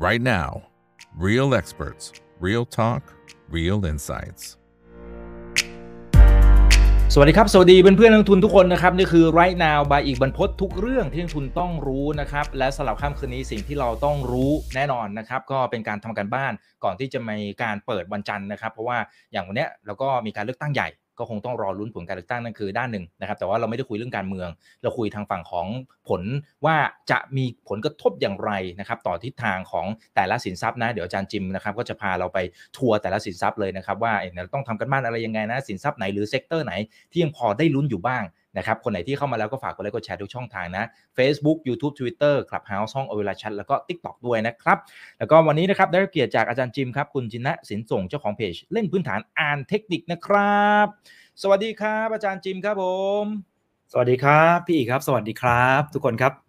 Right now, real experts, real talk, real insights. สวัสดีครับสวัสดีเพื่อนเพื่อนนักทุนทุกคนนะครับนี่คือ Right Now บายอีกบรรพตทุกเรื่องที่นักทุนต้องรู้นะครับและสำหรับค่ำคืนนี้สิ่งที่เราต้องรู้แน่นอนนะครับก็เป็นการทำการบ้านก่อนที่จะมีการเปิดวันจันทร์นะครับเพราะว่าอย่างวันนี้เราก็มีการเลือกตั้งใหญ่ก็คงต้องรอลุ้นผลการเลือกตั้งนั่นคือด้านหนึ่งนะครับแต่ว่าเราไม่ได้คุยเรื่องการเมืองเราคุยทางฝั่งของผลว่าจะมีผลกระทบอย่างไรนะครับต่อทิศทางของแต่ละสินทรัพย์นะเดี๋ยวอาจารย์จิมนะครับก็จะพาเราไปทัวร์แต่ละสินทรัพย์เลยนะครับว่าเราต้องทำกันบ้านอะไรยังไงนะสินทรัพย์ไหนหรือเซกเตอร์ไหนที่ยังพอได้ลุ้นอยู่บ้างนะครับคนไหนที่เข้ามาแล้วก็ฝากกดไลค์กดแชร์ทุกช่องทางนะ Facebook YouTube Twitter Clubhouse ช่องเอาเวลาแชทแล้วก็ TikTok ด้วยนะครับแล้วก็วันนี้นะครับได้รับเกียรติจากอาจารย์จิมครับคุณจินะสินส่งเจ้าของเพจเล่นพื้นฐานอ่านเทคนิคนะครับสวัสดีครับอาจารย์จิมครับผมสวัสดีครับพี่อีกครับสวัสดีครับทุกคนครั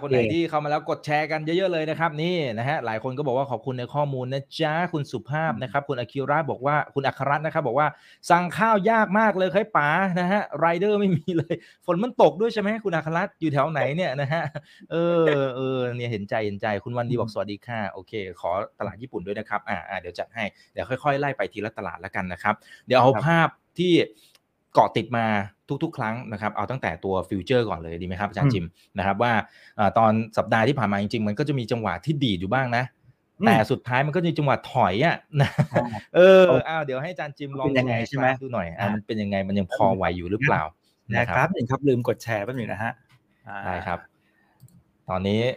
บคนไหนที่เข้ามาแล้วกดแชร์กันเยอะๆเลยนะครับนี่นะฮะหลายคนก็บอกว่าขอบคุณในข้อมูลนะจ๊ะคุณสุภาพนะครับคุณอาคิระบอกว่าคุณอัครรัตน์นะครับบอกว่าสั่งข้าวยากมากเลยครับป๋านะฮะไรเดอร์ไม่มีเลยฝนมันตกด้วยใช่ไหมคุณอัครรัตน์อยู่แถวไหนเนี่ยนะฮะเนี่ยเห็นใจคุณวันดีบอกสวัสดีค่ะโอเคขอตลาดญี่ปุ่นด้วยนะครับเดี๋ยวจัดให้เดี๋ยวค่อยๆไล่ไปทีละตลาดแล้วกันนะครับเดี๋ยวเอาภาพที่เกาะติดมาทุกๆครั้งนะครับเอาตั้งแต่ตัวฟิวเจอร์ก่อนเลยดีไหมครับอาจารย์จิมนะครับว่าตอนสัปดาห์ที่ผ่านมาจริงๆมันก็จะมีจังหวะที่ดีอยู่บ้างนะแต่สุดท้ายมันก็จะมีจังหวะถอยอ่ะนะเดี๋ยวให้อาจารย์จิมลองดูหน่อยมันเป็นยังไงมันยังพอไหวอยู่หรือเปล่านะครับหนึ่งครับลืมกดแชร์แป๊บนึงนะฮะได้ครับตอนนี้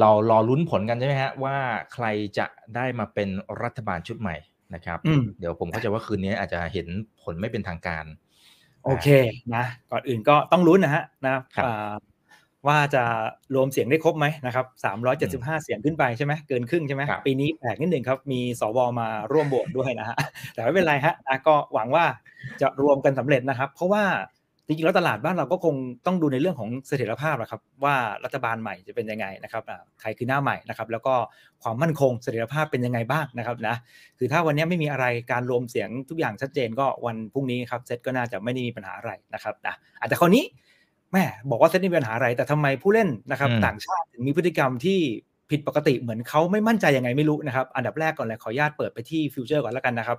เรารอลุ้นผลกันใช่ไหมฮะว่าใครจะได้มาเป็นรัฐบาลชุดใหม่นะครับเดี๋ยวผมเข้าใจว่าคืนนี้อาจจะเห็นผลไม่เป็นทางการโอเคนะก่อนอื่นก็ต้องลุ้นนะว่าจะรวมเสียงได้ครบไหมนะครับ375เสียงขึ้นไปใช่ไหมเกินครึ่งใช่ไหมปีนี้แปลกนิดหนึ่งครับมีสวมาร่วมโหวตด้วยนะฮะแต่ไม่เป็นไรฮะก็หวังว่าจะรวมกันสำเร็จนะครับเพราะว่าจริงๆแล้วตลาดบ้านเราก็คงต้องดูในเรื่องของเสถียรภาพนะครับว่ารัฐบาลใหม่จะเป็นยังไงนะครับใครคือหน้าใหม่นะครับแล้วก็ความมั่นคงเสถียรภาพเป็นยังไงบ้างนะครับนะคือถ้าวันนี้ไม่มีอะไรการรวมเสียงทุกอย่างชัดเจนก็วันพรุ่งนี้ครับเซตก็น่าจะไม่ได้มีปัญหาอะไรนะครับนะอาจจะคราวนี้แม่บอกว่าเซตมีปัญหาอะไรแต่ทำไมผู้เล่นนะครับต่างชาติถึงมีพฤติกรรมที่ผิดปกติเหมือนเขาไม่มั่นใจยังไงไม่รู้นะครับอันดับแรกก่อนเลยขออนุญาตเปิดไปที่ฟิวเจอร์ก่อนแล้วกันนะครั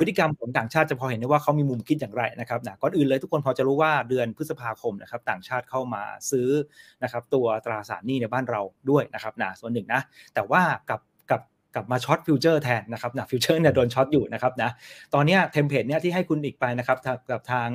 บพฤติกรรมของต่างชาติจะพอเห็นได้ว่าเขามีมุมคิดอย่างไรนะครับนะก่อนอื่นเลยทุกคนพอจะรู้ว่าเดือนพฤษภาคมนะครับต่างชาติเข้ามาซื้อนะครับตัวตราสารหนี้ในบ้านเราด้วยนะครับนะส่วนหนึ่งนะแต่ว่ากับมาช็อตฟิวเจอร์แทนนะครับนะฟิวเจอร์เนี่ยโดนช็อตอยู่นะครับนะตอนนี้เทมเพลตเนี่ยที่ให้คุณอีกไปนะครับกับทา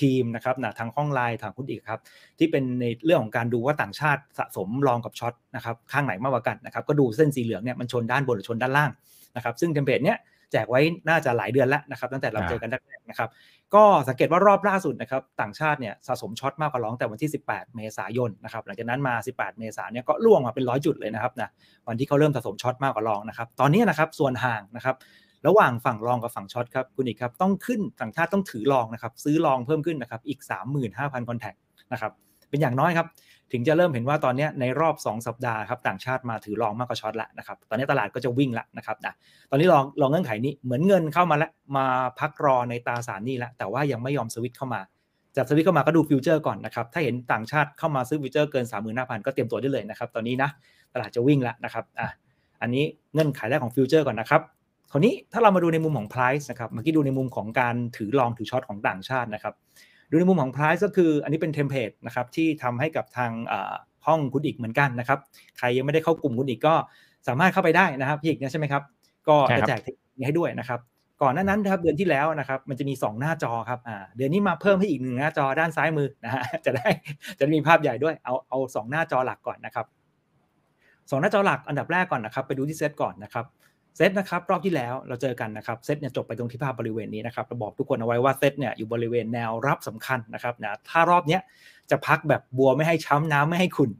งทีมนะครับนะทางห้องไลน์ทางคุณอีกครับที่เป็นในเรื่องของการดูว่าต่างชาติสะสมลองกับช็อตนะครับข้างไหนมากกว่ากันนะครับก็ดูเส้นสีเหลืองเนี่ยมันชนด้านบนหรือชนด้านล่างนะครับซึ่งเทมเพลตเนี่ยแจกไว้น่าจะหลายเดือนแล้วนะครับตั้งแต่เราเจอกันแรกๆนะครับก็สังเกตว่ารอบล่าสุดนะครับต่างชาติเนี่ยสะสมช็อตมากกว่าร้องแต่วันที่18เมษายนนะครับหลังจากนั้นมา18เมษายนเนี่ยก็ล่วงมาเป็น100จุดเลยนะครับนะวันที่เขาเริ่มสะสมช็อตมากกว่าร้องนะครับตอนนี้นะครับส่วนห่างนะครับระหว่างฝั่งรองกับฝั่งช็อตครับคุณอีกครับต้องขึ้นต่างชาติต้องถือรองนะครับซื้อรองเพิ่มขึ้นนะครับอีก 35,000 คอนแทคนะครับเป็นอย่างน้อยครับถึงจะเริ่มเห็นว่าตอนนี้ในรอบ2สัปดาห์ครับต่างชาติมาถือรองมากกว่าช็อตละนะครับตอนนี้ตลาดก็จะวิ่งละนะครับนะตอนนี้รองเงื่อนไขนี้เหมือนเงินเข้ามาละมาพักรอในตราสารหนี้ละแต่ว่ายังไม่ยอมสวิตช์เข้ามาจะสวิตช์เข้ามาก็ดูฟิวเจอร์ก่อนนะครับถ้าเห็นต่างชาติเข้ามาซื้อฟิวเจอร์เกิน 35,000 ก็เตรียมตัวได้เลยนะครับตอนนี้นะตลาดจะวิ่งละนะครับอันนี้เงื่อนไขแรกของฟิวเจอร์ก่อนนะครับคราวนี้ถ้าเรามาดูในมุมของ price นะครับเมื่อกี้ดูในมุมของการถือรองถือช็อตของต่างชาตินะครับดูในมุมของ price ก็คืออันนี้เป็นเทมเพลตนะครับที่ทำให้กับทางห้องคุณอีกเหมือนกันนะครับใครยังไม่ได้เข้ากลุ่มคุณอีกก็สามารถเข้าไปได้นะครับพี่อีกนะใช่ไหมครับก็จะแจกให้ด้วยนะครับก่อนหน้านั้นนะครับเดือนที่แล้วนะครับมันจะมี2หน้าจอครับเดือนนี้มาเพิ่มให้อีก1หน้าจอด้านซ้ายมือนะฮะจะมีภาพใหญ่ด้วยเอา2หน้าจอหลักก่อนนะครับ2หน้าจอหลักอันดับแรกก่อนนะครับไปดูที่เซตก่อนนะครับเซตนะครับรอบที่แล้วเราเจอกันนะครับเซตเนี่ยจบไปตรงที่ภาพบริเวณนี้นะครับเราบอกทุกคนเอาไว้ว่าเซตเนี่ยอยู่บริเวณแนวรับสำคัญนะครับนะถ้ารอบเนี้ยจะพักแบบบัวไม่ให้ช้ำน้ำไม่ให้ขุ่น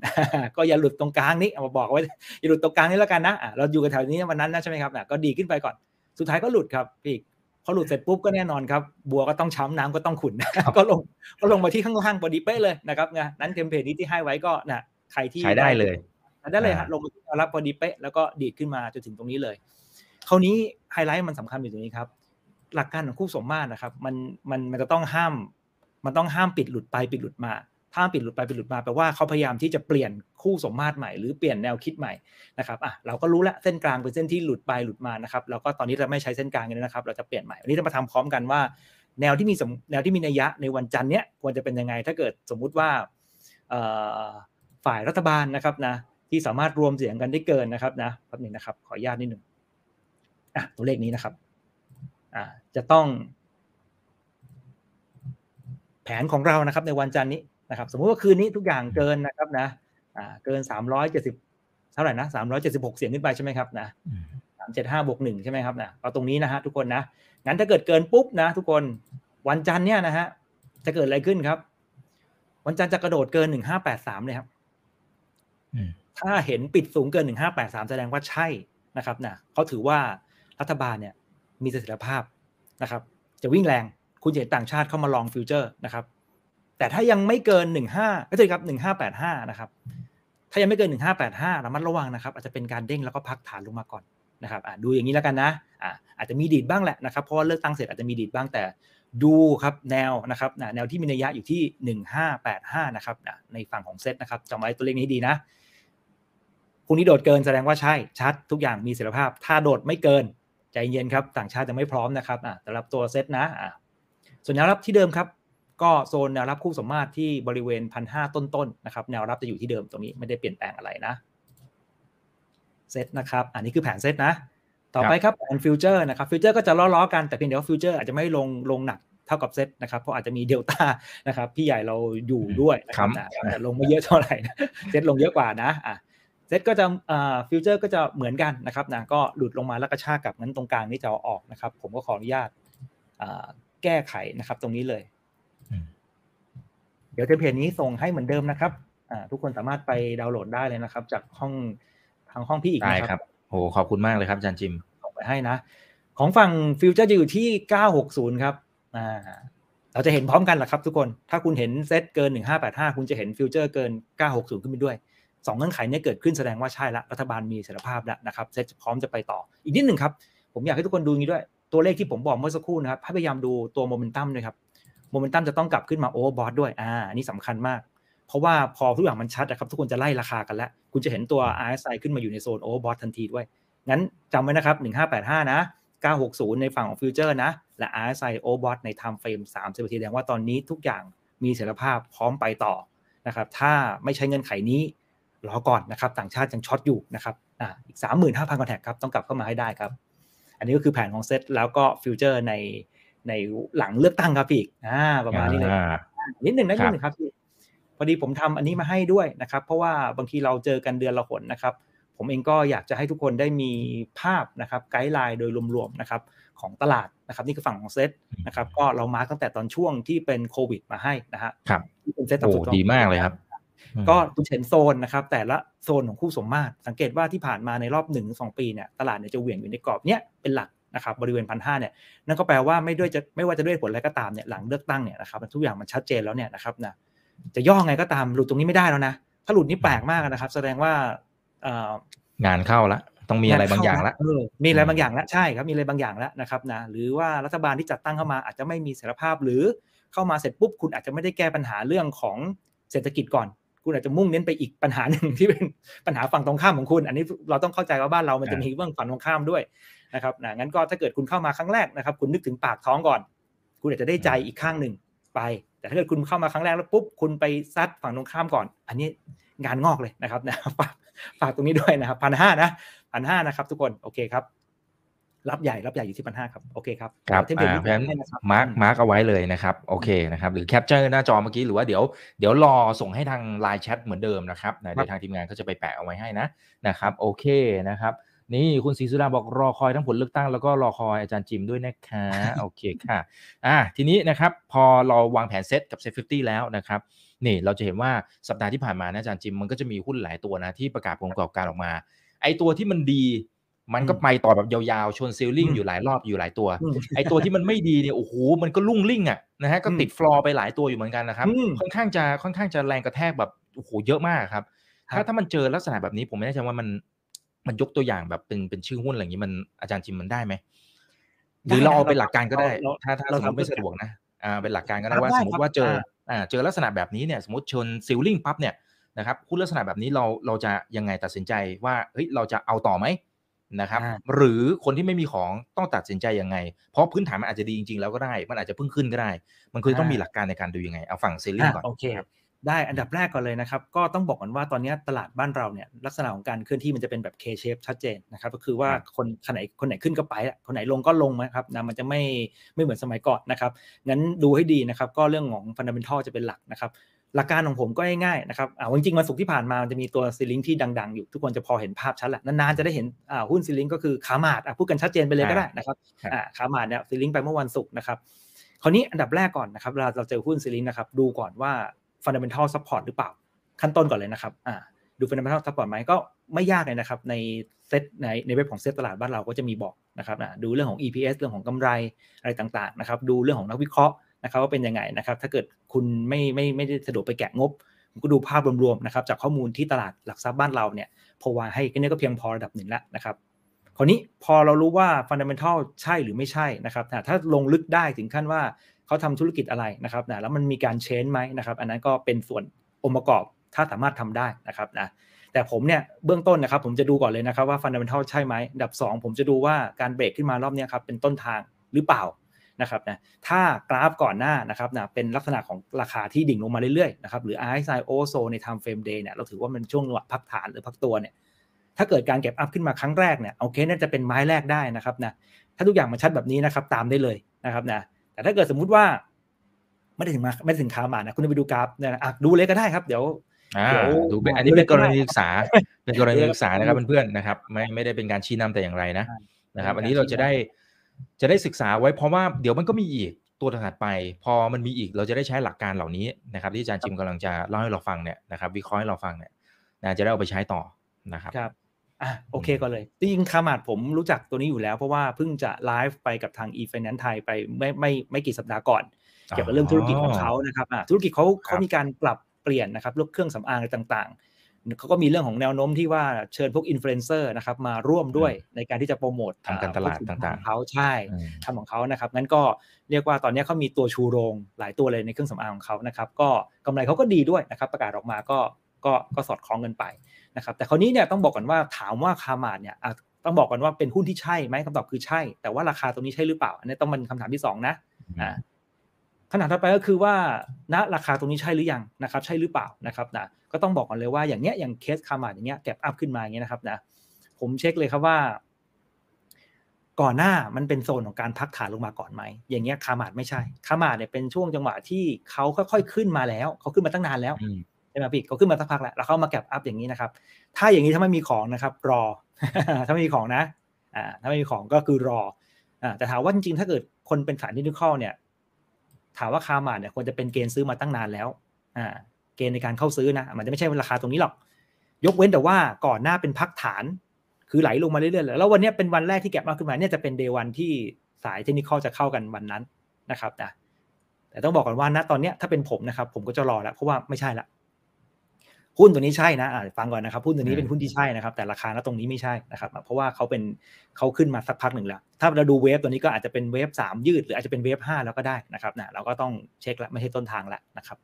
ก็อย่าหลุดตรงกลางนี้มาบอกไว้อย่าหลุดตรงกลางนี้แล้วกันนะเราอยู่กันแถวนี้วันนั้นนะใช่ไหมครับนะก็ดีขึ้นไปก่อนสุดท้ายก็หลุดครับพี่พอหลุดเสร็จปุ๊บก็แน่นอนครับบัวก็ต้องช้ำน้ำก็ต้องขุ่น ก็ลงมาที่ข้างล่างพอดีเป๊ะเลยนะครับนะนั้นเทมเพลตนี้ที่ให้ไว้ก็นะใครที่ใช้ได้เลยฮะลงมาที่แนวรับพอดีเป๊ะแล้วก็ดีดขึ้นมาจนถึงตรงนี้เลยคราวนี้ไฮไลท์มันสำคัญอยู่ตรงนี้ครับหลักการของคู่สมมาตรนะครับมันจะต้องห้ามปิดหลุดไปปิดหลุดมาท ถ้าปิดหลุดไปปิดหลุดมาแปลว่าเขาพยายามที่จะเปลี่ยนคู่สมมาตรใหม่หรือเปลี่ยนแนวคิดใหม่นะครับอ่ะเราก็รู้ละเส้นกลางเป็นเส้นที่หลุดไปหลุดมานะครับแล้วก็ตอนนี้เราไม่ใช้เส้นกลางกันแล้วนะครับเราจะเปลี่ยนใหม่วันนี้จะมาทำพร้อมกันว่าแนวที่มีนัยยะในวันจันทร์เนี้ยควรจะเป็นยังไงถ้าเกิดสมมุติว่าฝ่ายรัฐบาลนะครับนะที่สามารถรวมเสียงกันได้เกินนะครับนะแป๊บนึงนะครับขออนุญาตนิดนึงอ่ะตัวเลขนี้นะครับจะต้องแผนของเรานะครับในวันจันทร์นี้นะครับสมมุติว่าคืนนี้ทุกอย่างเกินนะครับนะเกิน370เท่าไหร่นะ376เสียงขึ้นไปใช่ไหมครับนะ375 + 1ใช่ไหมครับนะเอาตรงนี้นะฮะทุกคนนะงั้นถ้าเกิดเกินปุ๊บนะทุกคนวันจันทร์เนี่ยนะฮะจะเกิดอะไรขึ้นครับวันจันทร์จะกระโดดเกิน1583เลยครับถ้าเห็นปิดสูงเกิน1583แสดงว่าใช่นะครับนะเขาถือว่ารัฐบาลเนี่ยมีเสถียรภาพนะครับจะวิ่งแรงคุณเห็นต่างชาติเข้ามาลองฟิวเจอร์นะครับแต่ถ้ายังไม่เกิน15ไม่ใช่ครับ1585นะครับถ้ายังไม่เกิน1585ระมัดระวังนะครับอาจจะเป็นการเด้งแล้วก็พักฐานลงมาก่อนนะครับดูอย่างนี้แล้วกันนะอาจจะมีดีดบ้างแหละนะครับเพราะว่าเลือกตั้งเสร็จอาจจะมีดีดบ้างแต่ดูครับแนวนะครับแนวที่มีนัยยะอยู่ที่1585นะครับในฝั่งของเซตนะครับจำไว้ตัวเลขนี้ให้ดีนะคุณนี้โดดเกินแสดงว่าใช่ชัดทุกอย่างมีเสถียรภาพถ้าโดดไม่เกินใจเย็นครับต่างชาติจะไม่พร้อมนะครับสำหรับตัวเซตนะส่วนแนวรับที่เดิมครับก็โซนแนวรับคู่สมมาตรที่บริเวณ 1,500 ต้นๆนะครับแนวรับจะอยู่ที่เดิมตรงนี้ไม่ได้เปลี่ยนแปลงอะไรนะเซตนะครับอันนี้คือแผนเซตนะต่อไปครับแผนฟิวเจอร์นะครับฟิวเจอร์ก็จะล้อๆกันแต่เพียงแต่ว่าฟิวเจอร์อาจจะไม่ลงหนักเท่ากับเซตนะครับเพราะอาจจะมีเดลต้านะครับพี่ใหญ่เราอยู่ด้วยนะครับแต่ลงไม่เยอะเท่าไหร่เซตลงเยอะกว่านะเซตก็จะฟิวเจอร์ก็จะเหมือนกันนะครับนะก็หลุดลงมาแล้วกระชากกลับงั้นตรงกลางนี่จะเอาออกนะครับผมก็ขออนุญาตแก้ไขนะครับตรงนี้เลยเดี๋ยวเทมเพลตนี้ส่งให้เหมือนเดิมนะครับทุกคนสามารถไปดาวน์โหลดได้เลยนะครับจากห้องทางห้องพี่อีกนะครับโอ้ขอบคุณมากเลยครับอาจารย์จิมส่งไปให้นะของฝั่งฟิวเจอร์จะอยู่ที่960ครับเราจะเห็นพร้อมกันแหละครับทุกคนถ้าคุณเห็นเซตเกิน1585คุณจะเห็นฟิวเจอร์เกิน960ขึ้นไปด้วย2เงื่อนไขนี้เกิดขึ้นแสดงว่าใช่ละรัฐบาลมีเสถียรภาพแล้วนะครับเซตพร้อมจะไปต่ออีกนิดนึงครับผมอยากให้ทุกคนดูนี้ด้วยตัวเลขที่ผมบอกเมื่อสักครู่นะครับพยายามดูตัวโมเมนตัมด้วยครับโมเมนตัมจะต้องกลับขึ้นมาโอเวอร์บอทด้วยอันนี้สำคัญมากเพราะว่าพอทุกอย่างมันชัดนะครับทุกคนจะไล่ราคากันแล้วคุณจะเห็นตัว RSI ขึ้นมาอยู่ในโซนโอเวอร์บอททันทีด้วยงั้นจำไว้นะครับ1585นะ960ในฝั่งของฟิวเจอร์นะและ RSI โอเวอร์บอทใน time frame 30นาทีแสดงว่าตอนนี้ทุกอย่างมีเสถียรภาพพร้อมไปต่อนะครับถ้าไม่ใช่เงื่อนไขนี้รอก่อนนะครับต่างชาติยังช็อตอยู่นะครับอีก 35,000 คอนแทคครับต้องกลับเข้ามาให้ได้ครับอันนี้ก็คือแผนของเซตแล้วก็ฟิวเจอร์ในหลังเลือกตั้งครับพี่ประมาณนี้เลยนิดหนึ่งครับพี่พอดีผมทำอันนี้มาให้ด้วยนะครับเพราะว่าบางทีเราเจอกันเดือนละหนนะครับผมเองก็อยากจะให้ทุกคนได้มีภาพนะครับไกด์ไลน์โดยรวมๆนะครับของตลาดนะครับนี่คือฝั่งของเซตนะครับก็เรามาตั้งแต่ตอนช่วงที่เป็นโควิดมาให้นะฮะที่เป็นเซตสุดดีมากเลยครับก็ดูเห็นโซนนะครับแต่ละโซนของคู่สมมาตรสังเกตว่าที่ผ่านมาในรอบ 1-2 ปีเนี่ยตลาดเนี่ยจะเหวี่ยงอยู่ในกรอบเนี้ยเป็นหลักนะครับบริเวณ 1,500 เนี่ยนั่นก็แปลว่าไม่ว่าจะด้วยผลอะไรก็ตามเนี่ยหลังเลือกตั้งเนี่ยนะครับทุกอย่างมันชัดเจนแล้วเนี่ยนะครับนะจะย่อไงก็ตามหลุดตรงนี้ไม่ได้แล้วนะถ้าหลุดนี่แปลกมากนะครับแสดงว่างานเข้าละต้องมีอะไรบางอย่างละมีอะไรบางอย่างละใช่ครับมีอะไรบางอย่างละนะครับนะหรือว่ารัฐบาลที่จัดตั้งเข้ามาอาจจะไม่มีเสถียรภาพหรือเข้ามาเสร็จปุ๊บคุณอาจจะไม่ได้แก้ปัญหาเรื่องของเศรษฐกิจก่อนคุณอาจจะมุ่งเน้นไปอีกปัญหาหนึ่งที่เป็นปัญหาฝั่งตรงข้ามของคุณอันนี้เราต้องเข้าใจว่าบ้านเรามันจะมีเรื่องฝั่งตรงข้ามด้วยนะครับนะงั้นก็ถ้าเกิดคุณเข้ามาครั้งแรกนะครับคุณนึกถึงปากท้องก่อนคุณอาจจะได้ใจอีกข้างหนึ่งไปแต่ถ้าเกิดคุณเข้ามาครั้งแรกแล้วปุ๊บคุณไปซัดฝั่งตรงข้ามก่อนอันนี้งานงอกเลยนะครับนะฝากตรงนี้ด้วยนะครับ1,500นะ1,500นะครับทุกคนโอเคครับรับใหญ่อยู่ที่1,500ครับโอเคครับครับมาร์คเอาไว้เลยนะครับโอเคนะครับหรือแคปเจอร์หน้าจอเมื่อกี้หรือว่าเดี๋ยวรอส่งให้ทาง LINE แชทเหมือนเดิมนะครับเดี๋ยวทางทีมงานก็จะไปแปะเอาไว้ให้นะครับโอเคนะครับนี่คุณศรีสุดาบอกรอคอยทั้งผลเลือกตั้งแล้วก็รอคอยอาจารย์จิมด้วยนะคะโอเคค่ะทีนี้นะครับพอเราวางแผนเซตกับเซต50แล้วนะครับนี่เราจะเห็นว่าสัปดาห์ที่ผ่านมาอาจารย์จิมมันก็จะมีหุ้นหลายตัวนะที่ประกาศผลประกอบการออกมาไอ้ตัวที่มันดีมันก็ไปต่อแบบยาวๆชนเซลลิ่งอยู่หลายรอบอยู่หลายตัวไอ้ตัวที่มันไม่ดีเนี่ยโอ้โหมันก็ลุ่งลิ่งนะฮะก็ติดฟลอร์ไปหลายตัวอยู่เหมือนกันนะครับค่อนข้างจะแรงกระแทกแบบโอ้โหเยอะมากครับถ้ามันเจอลักษณะแบบนี้ผมไม่แน่ใจว่ามันยกตัวอย่างแบบเป็นชื่อหุ้นอะไรอย่างนี้มันอาจารย์จิมมันได้ไหมหรือเราเอาเป็นหลักการก็ได้ถ้าสมมติไม่สะดวกนะเป็นหลักการก็ได้ว่าสมมติว่าเจอ เจอลักษณะแบบนี้เนี่ยสมมติชนซิลลิ่งปั๊บเนี่ยนะครับหุ้นลักษณะแบบนี้เราจะยังไงตัดสินใจว่าเฮ้ยเราจะเอาต่อไหมนะครับหรือคนที่ไม่มีของต้องตัดสินใจยังไงเพราะพื้นฐานมันอาจจะดีจริงๆแล้วก็ได้มันอาจจะเพิ่งขึ้นก็ได้มันคือต้องมีหลักการในการดูยังไงเอาฝั่งซิลลิ่งก่อนโอเคได้อันดับแรกก่อนเลยนะครับก็ต้องบอกก่อนว่าตอนนี้ตลาดบ้านเราเนี่ยลักษณะของการเคลื่อนที่มันจะเป็นแบบ K shape ชัดเจนนะครับก็คือว่าคนไหนขึ้นก็ไปคนไหนลงก็ลงนะครับนะมันจะไม่เหมือนสมัยก่อนนะครับงั้นดูให้ดีนะครับก็เรื่องของ fundamental จะเป็นหลักนะครับหลักการของผมก็ง่ายๆนะครับจริงๆวันศุกร์ที่ผ่านมามันจะมีตัวซีลิงที่ดังๆอยู่ทุกคนจะพอเห็นภาพชัดแหละนานๆจะได้เห็นหุ้นซีลิงก็คือขาหมาดพูดกันชัดเจนไปเลยก็ได้นะครับขาหมาดเนี่ยซีลิงไปเมื่อวันศุกร์นะครับคราวนี้อันดับแรกก่อนนะครับเราเจอหุ้นซีลิงนะครับดูก่อนว่าfundamental support หรือเปล่าขั้นต้นก่อนเลยนะครับดู fundamental support ไหมก็ไม่ยากเลยนะครับในเซตในเว็บของเซตตลาดบ้านเราก็จะมีบอกนะครับดูเรื่องของ EPS เรื่องของกำไรอะไรต่างๆนะครับดูเรื่องของนักวิเคราะห์นะครับว่าเป็นยังไงนะครับถ้าเกิดคุณไม่ได้สะดวกไปแกะงบก็ดูภาพรวมๆนะครับจากข้อมูลที่ตลาดหลักทรัพย์บ้านเราเนี่ยพอว่าให้แค่นี้ก็เพียงพอระดับหนึ่งแล้วนะครับคราวนี้พอเรารู้ว่า fundamental ใช่หรือไม่ใช่นะครับถ้าลงลึกได้ถึงขั้นว่าเขาทำธุรกิจอะไรนะครับนะแล้วมันมีการเชนไหมนะครับอันนั้นก็เป็นส่วนองค์ประกอบถ้าสามารถทำได้นะครับนะแต่ผมเนี่ยเบื้องต้นนะครับผมจะดูก่อนเลยนะครับว่าฟันดัมเบลท์ใช่ไหมดับสองผมจะดูว่าการเบรกขึ้นมารอบนี้ครับเป็นต้นทางหรือเปล่านะครับนะถ้ากราฟก่อนหน้านะครับนะเป็นลักษณะของราคาที่ดิ่งลงมาเรื่อยๆนะครับหรือ RSI oversold ใน time frame day เนี่ยเราถือว่ามันช่วงจังหวะพักฐานหรือพักตัวเนี่ยถ้าเกิดการเก็บอัพขึ้นมาครั้งแรกเนี่ยโอเคน่าจะเป็นไม้แรกได้นะครับนะถ้าทุกอย่างมันชัดแบบนี้นะครับตามได้เลยนะครับนะแต่ถ้าเกิดสมมุติว่าไม่ถึงขาหมาดนะคุณไปดูกราฟนะดูเลยก็ได้ครับเดี๋ยวดูเป็นอันนี้เป็นกรณีศึกษาเป็นกรณีศึกษานะครับเพื่อนๆนะครับไม่ได้เป็นการชี้นำแต่อย่างไรนะครับอันนี้เราจะได้ศึกษาไว้เพราะว่าเดี๋ยวมันก็มีอีกตัวถัดไปพอมันมีอีกเราจะได้ใช้หลักการเหล่านี้นะครับที่อาจารย์จิมกำลังจะเล่าให้เราฟังเนี่ยนะครับวิเคราะห์ให้เราฟังเนี่ยจะได้เอาไปใช้ต่อนะครับโอเคก็เลยจริงๆขาหมาดผมรู้จักตัวนี้อยู่แล้วเพราะว่าเพิ่งจะไลฟ์ไปกับทาง E Finance Thai ไปไม่กี่สัปดาห์ก่อนเกี่ยวกับเรื่องธุรกิจของเขานะครับธุรกิจเขามีการปรับเปลี่ยนนะครับเรื่องเครื่องสำอางอะไรต่างๆเขาก็มีเรื่องของแนวโน้มที่ว่าเชิญพวกอินฟลูเอนเซอร์นะครับมาร่วมด้วยในการที่จะโปรโมททำการตลาดต่างๆเขาใช่ทำของเขานะครับงั้นก็เรียกว่าตอนนี้เขามีตัวชูโรงหลายตัวเลยในเครื่องสำอางของเขานะครับก็กำไรเขาก็ดีด้วยนะครับประกาศออกมาก็สอดคล้องกันไปนะครับแต่คราวนี้เนี่ยต้องบอกก่อนว่าถามว่าคามาดเนี่ยต้องบอกก่อนว่าเป็นหุ้นที่ใช่ไหมคำตอบคือใช่แต่ว่าราคาตรงนี้ใช่หรือเปล่าอันนี้ต้องเป็นคำถามที่สองนะคำถามถัดไปก็คือว่าณราคาตรงนี้ใช่หรือยังนะครับใช่หรือเปล่านะครับนะก็ต้องบอกก่อนเลยว่าอย่างเนี้ยอย่างเคสคามาดอย่างเนี้ยแก็บอัพขึ้นมาอย่างเงี้ยนะครับนะผมเช็คเลยครับว่าก่อนหน้ามันเป็นโซนของการพักฐานลงมาก่อนไหมอย่างเงี้ยคามาดไม่ใช่คามาดเนี่ยเป็นช่วงจังหวะที่เขาค่อยๆขึ้นมาแล้วเขาขึ้นมาตั้งนานแล้วมาปิดเขาขึ้นมาสักพักแล้วเขามาแก็บอัพอย่างนี้นะครับถ้าอย่างนี้ถ้าไม่มีของนะครับรอ ถ้าไม่มีของนะถ้าไม่มีของก็คือรอแต่ถามว่าจริงๆถ้าเกิดคนเป็นขาเทคนิคอลเนี่ยถามว่าคามาเนี่ยควรจะเป็นเกณฑ์ซื้อมาตั้งนานแล้วเกณฑ์ในการเข้าซื้อนะมันจะไม่ใช่ราคาตรงนี้หรอกยกเว้นแต่ว่าก่อนหน้าเป็นพักฐานคือไหลลงมาเรื่อยๆแล้ววันนี้เป็นวันแรกที่แก็บอัพขึ้นมาเนี่ยจะเป็นเดย์วันที่สายเทคนิคอลจะเข้ากันวันนั้นนะครับนะแต่ต้องบอกก่อนว่าณตอนนี้ถ้าเป็นผมนะครับผมก็จะรอแล้วเพราะว่าไม่ใช่ละหุ้นตัวนี้ใช่นะฟังก่อนนะครับหุ้นตัวนี้เป็นหุ้นที่ใช่นะครับแต่ราคาณตรงนี้ไม่ใช่นะครับเพราะว่าเขาขึ้นมาสักพักหนึ่งแล้วถ้าเราดูเวฟตัวนี้ก็อาจจะเป็นเวฟ3ยืดหรืออาจจะเป็นเวฟ5แล้วก็ได้นะครับนะเราก็ต้องเช็คละไม่ใช่ต้นทางละนะครับ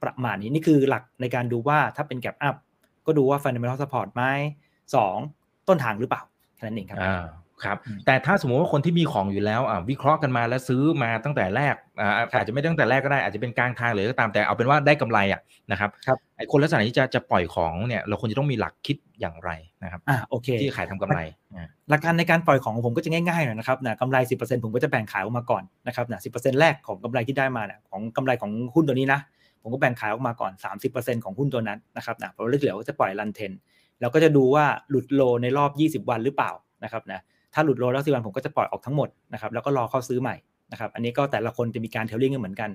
ประมาณนี้นี่คือหลักในการดูว่าถ้าเป็นแก็ปอัพก็ดูว่า fundamental support ไหม2ต้นทางหรือเปล่าแค่นั้นเองครับครับแต่ถ้าสมมติว่าคนที่มีของอยู่แล้ววิเคราะห์กันมาแล้วซื้อมาตั้งแต่แรกอาจจะไม่ตั้งแต่แรกก็ได้อาจจะเป็นกลางทางหรือก็ตามแต่เอาเป็นว่าได้กำไรอ่ะนะครับไอ้คนลักษณะนี้จะปล่อยของเนี่ยเราควรจะต้องมีหลักคิดอย่างไรนะครับโอเคที่ขายทำกำไรหลักการในการปล่อยของผมก็จะง่ายๆหน่อยนะครับนะกำไร 10% ผมก็จะแบ่งขายออกมาก่อนนะครับนะ 10% แรกของกำไรที่ได้มาเนี่ยของกำไรของหุ้นตัวนี้นะผมก็แบ่งขายออกมาก่อน 30% ของหุ้นตัวนั้นนะครับนะพอเหลือก็จะปล่อยรันเทนแล้วก็จะดูว่าหลุดโลในรอบ20 วันหรือเปล่านะครับนะถ้าหลุดโลแล้ว10 วันผมก็จะปล่อยออกทั้งหมดนะครับแล้วก็รอเข้าซื้อใหม่นะครับอันนี้ก็แต่ละคนจะมีการเทลลิ่งกันเหมือนกั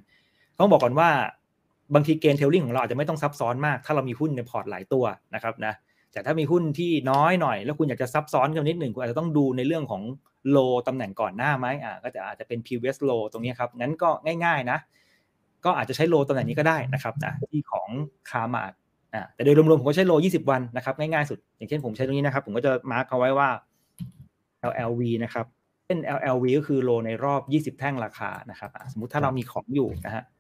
นต้องบอกก่อนว่าบางทีเกณฑ์เทลลิ่งของเราอาจจะไม่ต้องซับซ้อนมากถ้าเรามีหุ้นในพอร์ตหลายตัวนะครับนะแต่ถ้ามีหุ้นที่น้อยหน่อยแล้วคุณอยากจะซับซ้อนกันนิดหนึ่งคุณอาจจะต้องดูในเรื่องของโลตำแหน่งก่อนหน้าไหมก็จะอาจจะเป็น previous low ตรงนี้ครับงั้นก็ง่ายๆนะก็อาจจะใช้โลตำแหน่งนี้ก็ได้นะครับนะที่ของคามาดแต่โดยรวมๆผมก็ใช้โล20 วันนะครับง่ายๆสุดอย่างเช่นผมใช้ตรงนี้นะครับผมก็จะมาร์คเอาไว้ว่าLLV นะครับเป็น LLV ก็คือโลในรอบ20 แท่งราคานะครับสมมุติถ้าเรามีของอยู่นะฮะ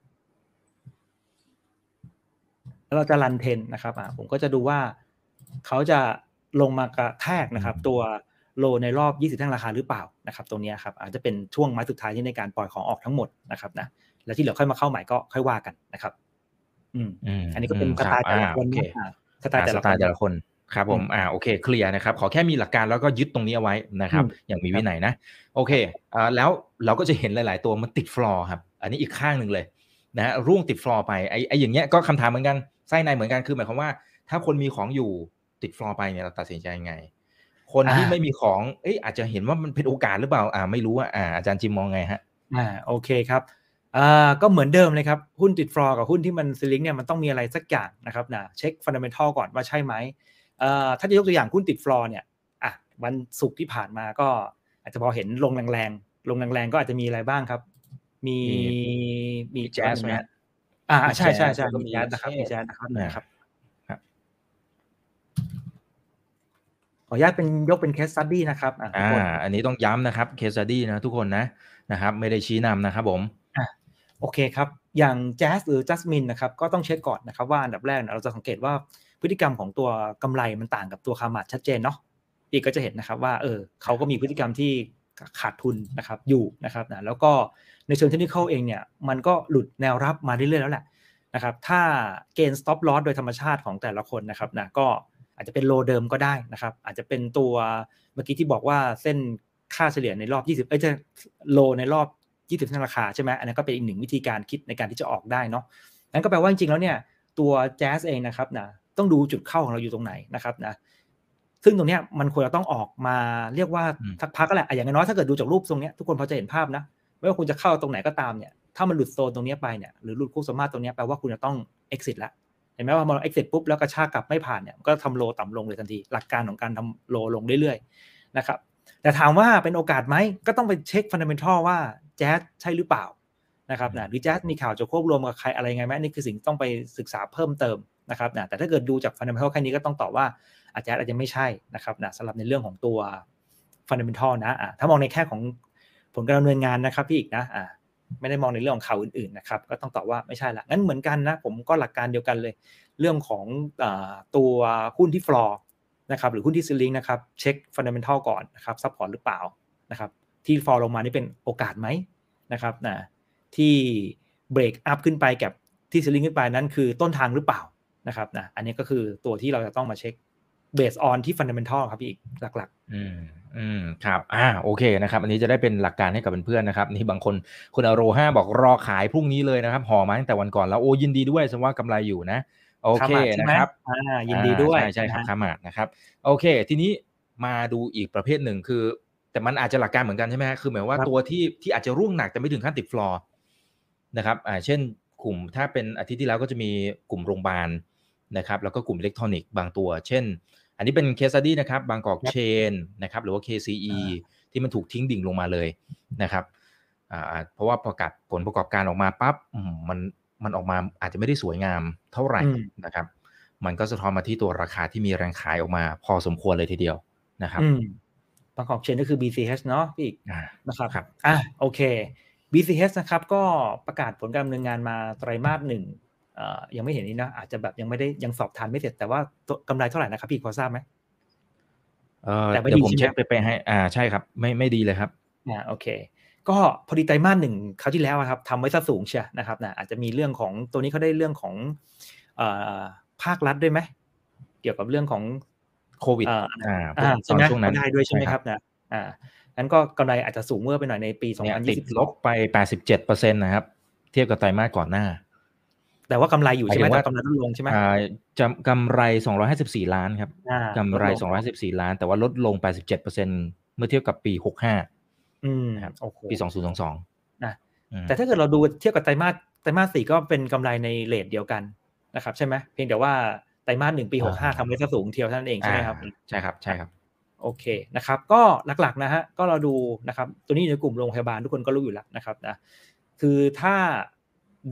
แล้วเราจะรันเทรนนะครับผมก็จะดูว่าเขาจะลงมากระแทกนะครับตัวโลในรอบ20แท่งราคาหรือเปล่านะครับตรงนี้ครับอาจจะเป็นช่วงไม้สุดท้ายที่ในการปล่อยของออกทั้งหมดนะครับนะแล้วที่เหลือค่อยมาเข้าใหม่ก็ค่อยว่ากันนะครับอันนี้ก็เป็นสไตล์แต่ละคนครับผมโอเคเคลียร์นะครับขอแค่มีหลักการแล้วก็ยึดตรงนี้เอาไว้นะครับอย่างมีวินัยนะโอเคแล้วเราก็จะเห็นหลายๆตัวมันติดฟลอร์ครับอันนี้อีกข้างนึงเลยนะร่วงติดฟลอร์ไปไออย่างเงี้ยก็คำถามเหมือนกันไส้ในเหมือนกันคือหมายความว่าถ้าคนมีของอยู่ติดฟลอร์ไปเนี่ยเราตัดสินใจยังไงคนที่ไม่มีของอาจจะเห็นว่ามันเป็นโอกาสหรือเปล่าไม่รู้ว่าอาจารย์จิมมองไงฮะโอเคครับก็เหมือนเดิมเลยครับหุ้นติดฟลอร์กับหุ้นที่มันสลิงเนี่ยมันต้องมีอะไรสักอย่างนะครับนะเช็คฟันดาเมนทัลก่อนว่าใช่ไหมถ้าจะยกตัวอย่างหุ้นติดฟลอร์เนี่ยวันศุกร์ที่ผ่านมาก็อาจจะพอเห็นลงแรงก็อาจจะมีอะไรบ้างครับมีแจ๊สไหมใช่ใช่มีแจ๊สนะครับมีแจ๊สนะครับขออนุญาตเป็นยกเป็นเคสสตั๊ดดี้นะครับอันนี้ต้องย้ำนะครับเคสสตั๊ดดี้นะทุกคนนะครับไม่ได้ชี้นำนะครับผมโอเคครับอย่างแจ๊สหรือจัสมินนะครับก็ต้องเช็คก่อนนะครับว่าอันดับแรกเราจะสังเกตว่าพฤติกรรมของตัวกำไรมันต่างกับตัวคาร์มาดชัดเจนเนาะอีกก็จะเห็นนะครับว่าเขาก็มีพฤติกรรมที่ขาดทุนนะครับอยู่นะครับนะแล้วก็ในเชิงเทคนิคเองเนี่ยมันก็หลุดแนวรับมาเรื่อยๆแล้วแหละนะครับถ้าเกณฑ์ stop loss โดยธรรมชาติของแต่ละคนนะครับนะก็อาจจะเป็นโลเดิมก็ได้นะครับอาจจะเป็นตัวเมื่อกี้ที่บอกว่าเส้นค่าเฉลี่ยในรอบ20จะโลในรอบ20เส้นราคาใช่ไหมอันนั้นก็เป็นอีกหนึ่งวิธีการคิดในการที่จะออกได้เนาะนั่นก็แปลว่าจริงๆแล้วเนี่ยตัวแจ๊สเองนะครับนะต้องดูจุดเข้าของเราอยู่ตรงไหนนะครับนะซึ่งตรงเนี้ยมันควรจะต้องออกมาเรียกว่าสักพักก็แหละอย่างน้อยถ้าเกิดดูจากรูปตรงเนี้ยทุกคนพอจะเห็นภาพนะไม่ว่าคุณจะเข้าตรงไหนก็ตามเนี่ยถ้ามันหลุดโซนตรงนี้ไปเนี่ยหรือหลุดคู่สมมาตรตรงนี้แปลว่าคุณจะต้อง exit ละเห็นไหมว่าพอ exit ปุ๊บแล้วกระชากกลับไม่ผ่านเนี่ยก็ทำโลต่ำลงเลยทันทีหลักการของการทำโลลงเรื่อยๆนะครับแต่ถามว่าเป็นโอกาสไหมก็ต้องไปเช็ค fundamental ว่าแจ๊สใช่หรือเปล่านะครับนะหรือแจ๊สมีข่าวจะควบรวมกับใครอะไรไงไหมนี่คือสิ่งต้องไปศึกษาเพิ่มเติมนะครับนะแต่ถ้าเกิดดูจาก fundamental แค่นี้ก็ต้องตอบว่าแจ๊สอาจจะไม่ใช่นะครับนะสำหรับในเรื่องของตัว fundamental นะถ้ามองในแค่ของผลการดำเนินงานนะครับพี่อีกนะไม่ได้มองในเรื่องของข่าวอื่นๆนะครับก็ต้องตอบว่าไม่ใช่ละงั้นเหมือนกันนะผมก็หลักการเดียวกันเลยเรื่องของตัวหุ้นที่ฟลอร์นะครับหรือหุ้นที่ซื้อลิงก์นะครับเช็คฟันดาเมนทัลก่อนนะครับซัพพอร์ตหรือเปล่านะครับที่ฟลอร์ลงมานี่เป็นโอกาสไหมนะครับนะที่เบรกอัพขึ้นไปกับที่ซื้อลิงก์ขึ้นไปนั้นคือต้นทางหรือเปล่านะครับนะอันนี้ก็คือตัวที่เราจะต้องมาเช็คเบสออนที่ฟันดาเมนทัลครับพี่อีกหลักๆครับโอเคนะครับอันนี้จะได้เป็นหลักการให้กับเพื่อนๆนะครับนี่บางคนคุณอโร5บอกรอขายพรุ่งนี้เลยนะครับห่อมาตั้งแต่วันก่อนแล้วโอ้ยินดีด้วยแสดงว่ากำไรอยู่นะโอเคนะครับยินดีด้วยใช่ครับขมาดนะครับโอเคทีนี้มาดูอีกประเภทหนึ่งคือแต่มันอาจจะหลักการเหมือนกันใช่ไหมคือหมายว่าตัวที่อาจจะร่วงหนักแต่ไม่ถึงขั้นติดฟลอร์นะครับเช่นกลุ่มถ้าเป็นอาทิตย์ที่แล้วก็จะมีกลุ่มโรงพยาบาลนะครับแล้วก็กลุ่มอิเล็กทรอนิกส์บางตัวเช่นอันนี้เป็นเคสสตั๊ดดี้นะครับบางกอกเชนนะครับหรือว่า KCE ที่มันถูกทิ้งดิ่งลงมาเลยนะครับเพราะว่าประกาศผลประกอบการออกมาปั๊บมันออกมาอาจจะไม่ได้สวยงามเท่าไหร่นะครับมันก็สะท้อนมาที่ตัวราคาที่มีแรงขายออกมาพอสมควรเลยทีเดียวนะครับบางกอกเชนก็คือ BCH เนาะพี่นะครับโอเค BCH นะครับก็ประกาศผลการดำเนินงานมาไตรมาส1ยังไม่เห็นนี่นะอาจจะแบบยังไม่ได้ยังสอบทานไม่เสร็จแต่ว่ากำไรเท่าไหร่นะครับพี่พอทราบไหมแต่ไม่ดีผมเช็คไปให้ใช่ครับไม่ดีเลยครับโอเคก็พอดีไตรมาสหนึ่งคราวที่แล้วครับทำไว้ซะสูงเชียนะครับนะอาจจะมีเรื่องของตัวนี้เขาได้เรื่องของภาครัฐด้วยไหมเกี่ยวกับเรื่องของโควิดใช่ไหมได้ด้วยใช่ไหมครับนะนั้นก็กำไรอาจจะสูงเมื่อไปหน่อยในปี2020ติดลบไป 87% นะครับเทียบกับไตรมาสก่อนหน้าแต่ว่ากำไรอยู่ใช่ไหมแต่กำไรลดลงใช่ไหมกำไร254ล้านครับกำไร254ล้านแต่ว่าลดลง 87% เมื่อเทียบกับปี65นะครับปี2022นะแต่ถ้าเกิดเราดูเทียบกับไตรมาส4ก็เป็นกำไรในเรทเดียวกันนะครับใช่ไหมเพียงแต่ว่าไตรมาส1ปี65ทำได้สูงเทียวเท่านั้นเองใช่ไหมครับใช่ครับใช่ครับโอเคนะครับก็หลักๆนะฮะก็เราดูนะครับตัวนี้ในกลุ่มโรงพยาบาลทุกคนก็รู้อยู่แล้วนะครับนะคือถ้า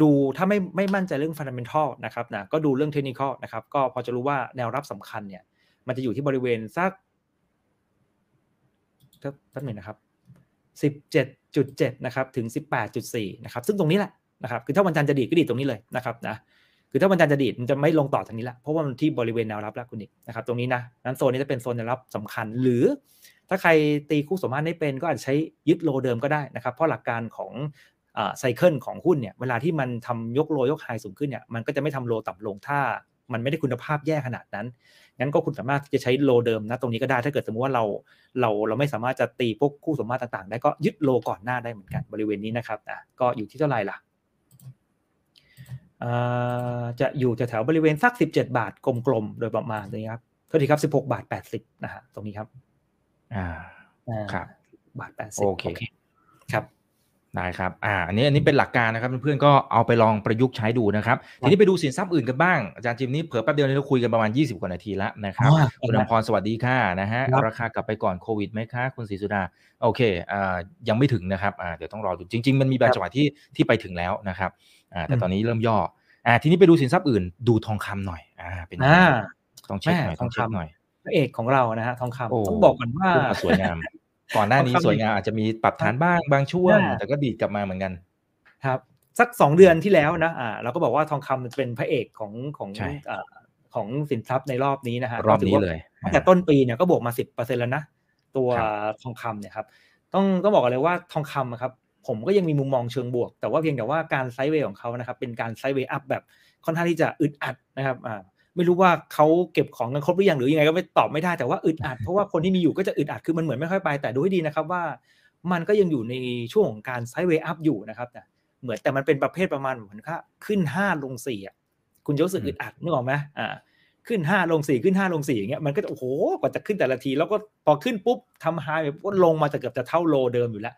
ดูถ้าไม่มั่นใจเรื่อง fundamental นะครับนะก็ดูเรื่อง technical นะครับก็พอจะรู้ว่าแนวรับสำคัญเนี่ยมันจะอยู่ที่บริเวณสักตั้งหนึ่งนะครับ 17.7 นะครับถึง 18.4 นะครับซึ่งตรงนี้แหละนะครับคือถ้าวันจันทร์จะดีดก็ดีดตรงนี้เลยนะครับนะ คือถ้าวันจันทร์จะดีดมันจะไม่ลงต่อทางนี้ละเพราะว่ามันที่บริเวณแนวรับแล้วคุณนิกนะครับตรงนี้นะนั้นโซนนี้จะเป็นโซนแนวรับสำคัญหรือถ้าใครตีคู่สมมาตรไม่เป็นก็อาจจะใช้ยึดโลเดิมก็ได้นะครับเพราะหลักการของไซเคิลของหุ้นเนี่ยเวลาที่มันทำยกโลยกไฮสูงขึ้นเนี่ยมันก็จะไม่ทำโลต่ำลงถ้ามันไม่ได้คุณภาพแย่ขนาดนั้นงั้นก็คุณสามารถจะใช้โลเดิมนะตรงนี้ก็ได้ถ้าเกิดสมมุติว่าเราไม่สามารถจะตีพวกคู่สมมาตรต่างๆได้ก็ยึดโลก่อนหน้าได้เหมือนกันบริเวณนี้นะครับนะก็อยู่ที่เท่าไหร่ล่ะจะอยู่แถวๆบริเวณสัก17บาทกลมๆโดยประมาณนี้ครับเท่าที่ครับ16.80 นะฮะตรงนี้ครับครับ1.80 โอเคครับได้ครับอันนี้เป็นหลักการนะครับเพื่อนๆก็เอาไปลองประยุกต์ใช้ดูนะครับทีนี้ไปดูสินทรัพย์อื่นกันบ้างอาจารย์จิมนี่เผลอแป๊บเดียวนี้เราคุยกันประมาณ20กว่านาทีแล้วนะครับคุณอมพรสวัสดีค่ะนะฮะราคากลับไปก่อนโควิดไหมคะคุณศรีสุดาโอเคยังไม่ถึงนะครับเดี๋ยวต้องรอดูจริงๆมันมีบางจังหวะที่ไปถึงแล้วนะครับแต่ตอนนี้เริ่มย่อทีนี้ไปดูสินทรัพย์อื่นดูทองคำหน่อยเป็นต้องเช็คหน่อยต้องเช็คหน่อยพระเอกของเรานะฮะทองคำต้องบอกก่อนว่าสวยงามก่อนหน้านี้สวยงามอาจจะมีปรับฐานบ้างบางช่วงแต่ก็ดีดกลับมาเหมือนกันครับสัก2เดือนที่แล้วนะเราก็บอกว่าทองคำจะเป็นพระเอกของสินทรัพย์ในรอบนี้นะฮะรอบนี้เลยตั้งแต่ต้นปีเนี่ยก็บวกมา 10% แล้วนะตัวทองคำเนี่ยครับต้องบอกเลยว่าทองคำครับผมก็ยังมีมุมมองเชิงบวกแต่ว่าเพียงแต่ว่าการไซด์เวย์ของเขานะครับเป็นการไซด์เวย์อัพแบบค่อนข้างที่จะอึดอัดนะครับไม่รู้ว่าเขาเก็บของกันครบหรือยังหรือยังไงก็ไม่ตอบไม่ได้แต่ว่าอึดอัดเพราะว่าคนที่มีอยู่ก็จะอึดอัดคือมันเหมือนไม่ค่อยไปแต่ดูให้ดีนะครับว่ามันก็ยังอยู่ในช่วงของการไซด์เวย์อัพอยู่นะครับนะเหมือนแต่มันเป็นประเภทประมาณเหมือนค่าขึ้น5ลง4อ่ะคุณจะรู้สึกอึดอัดนึกออกมั้ยขึ้น5ลง4ขึ้น5ลง4อย่างเงี้ยมันก็โอ้โหกว่าจะขึ้นแต่ละทีแล้วก็พอขึ้นปุ๊บทำไฮแบบลงมาจะเกือบจะเท่าโลเดิมอยู่แล้ว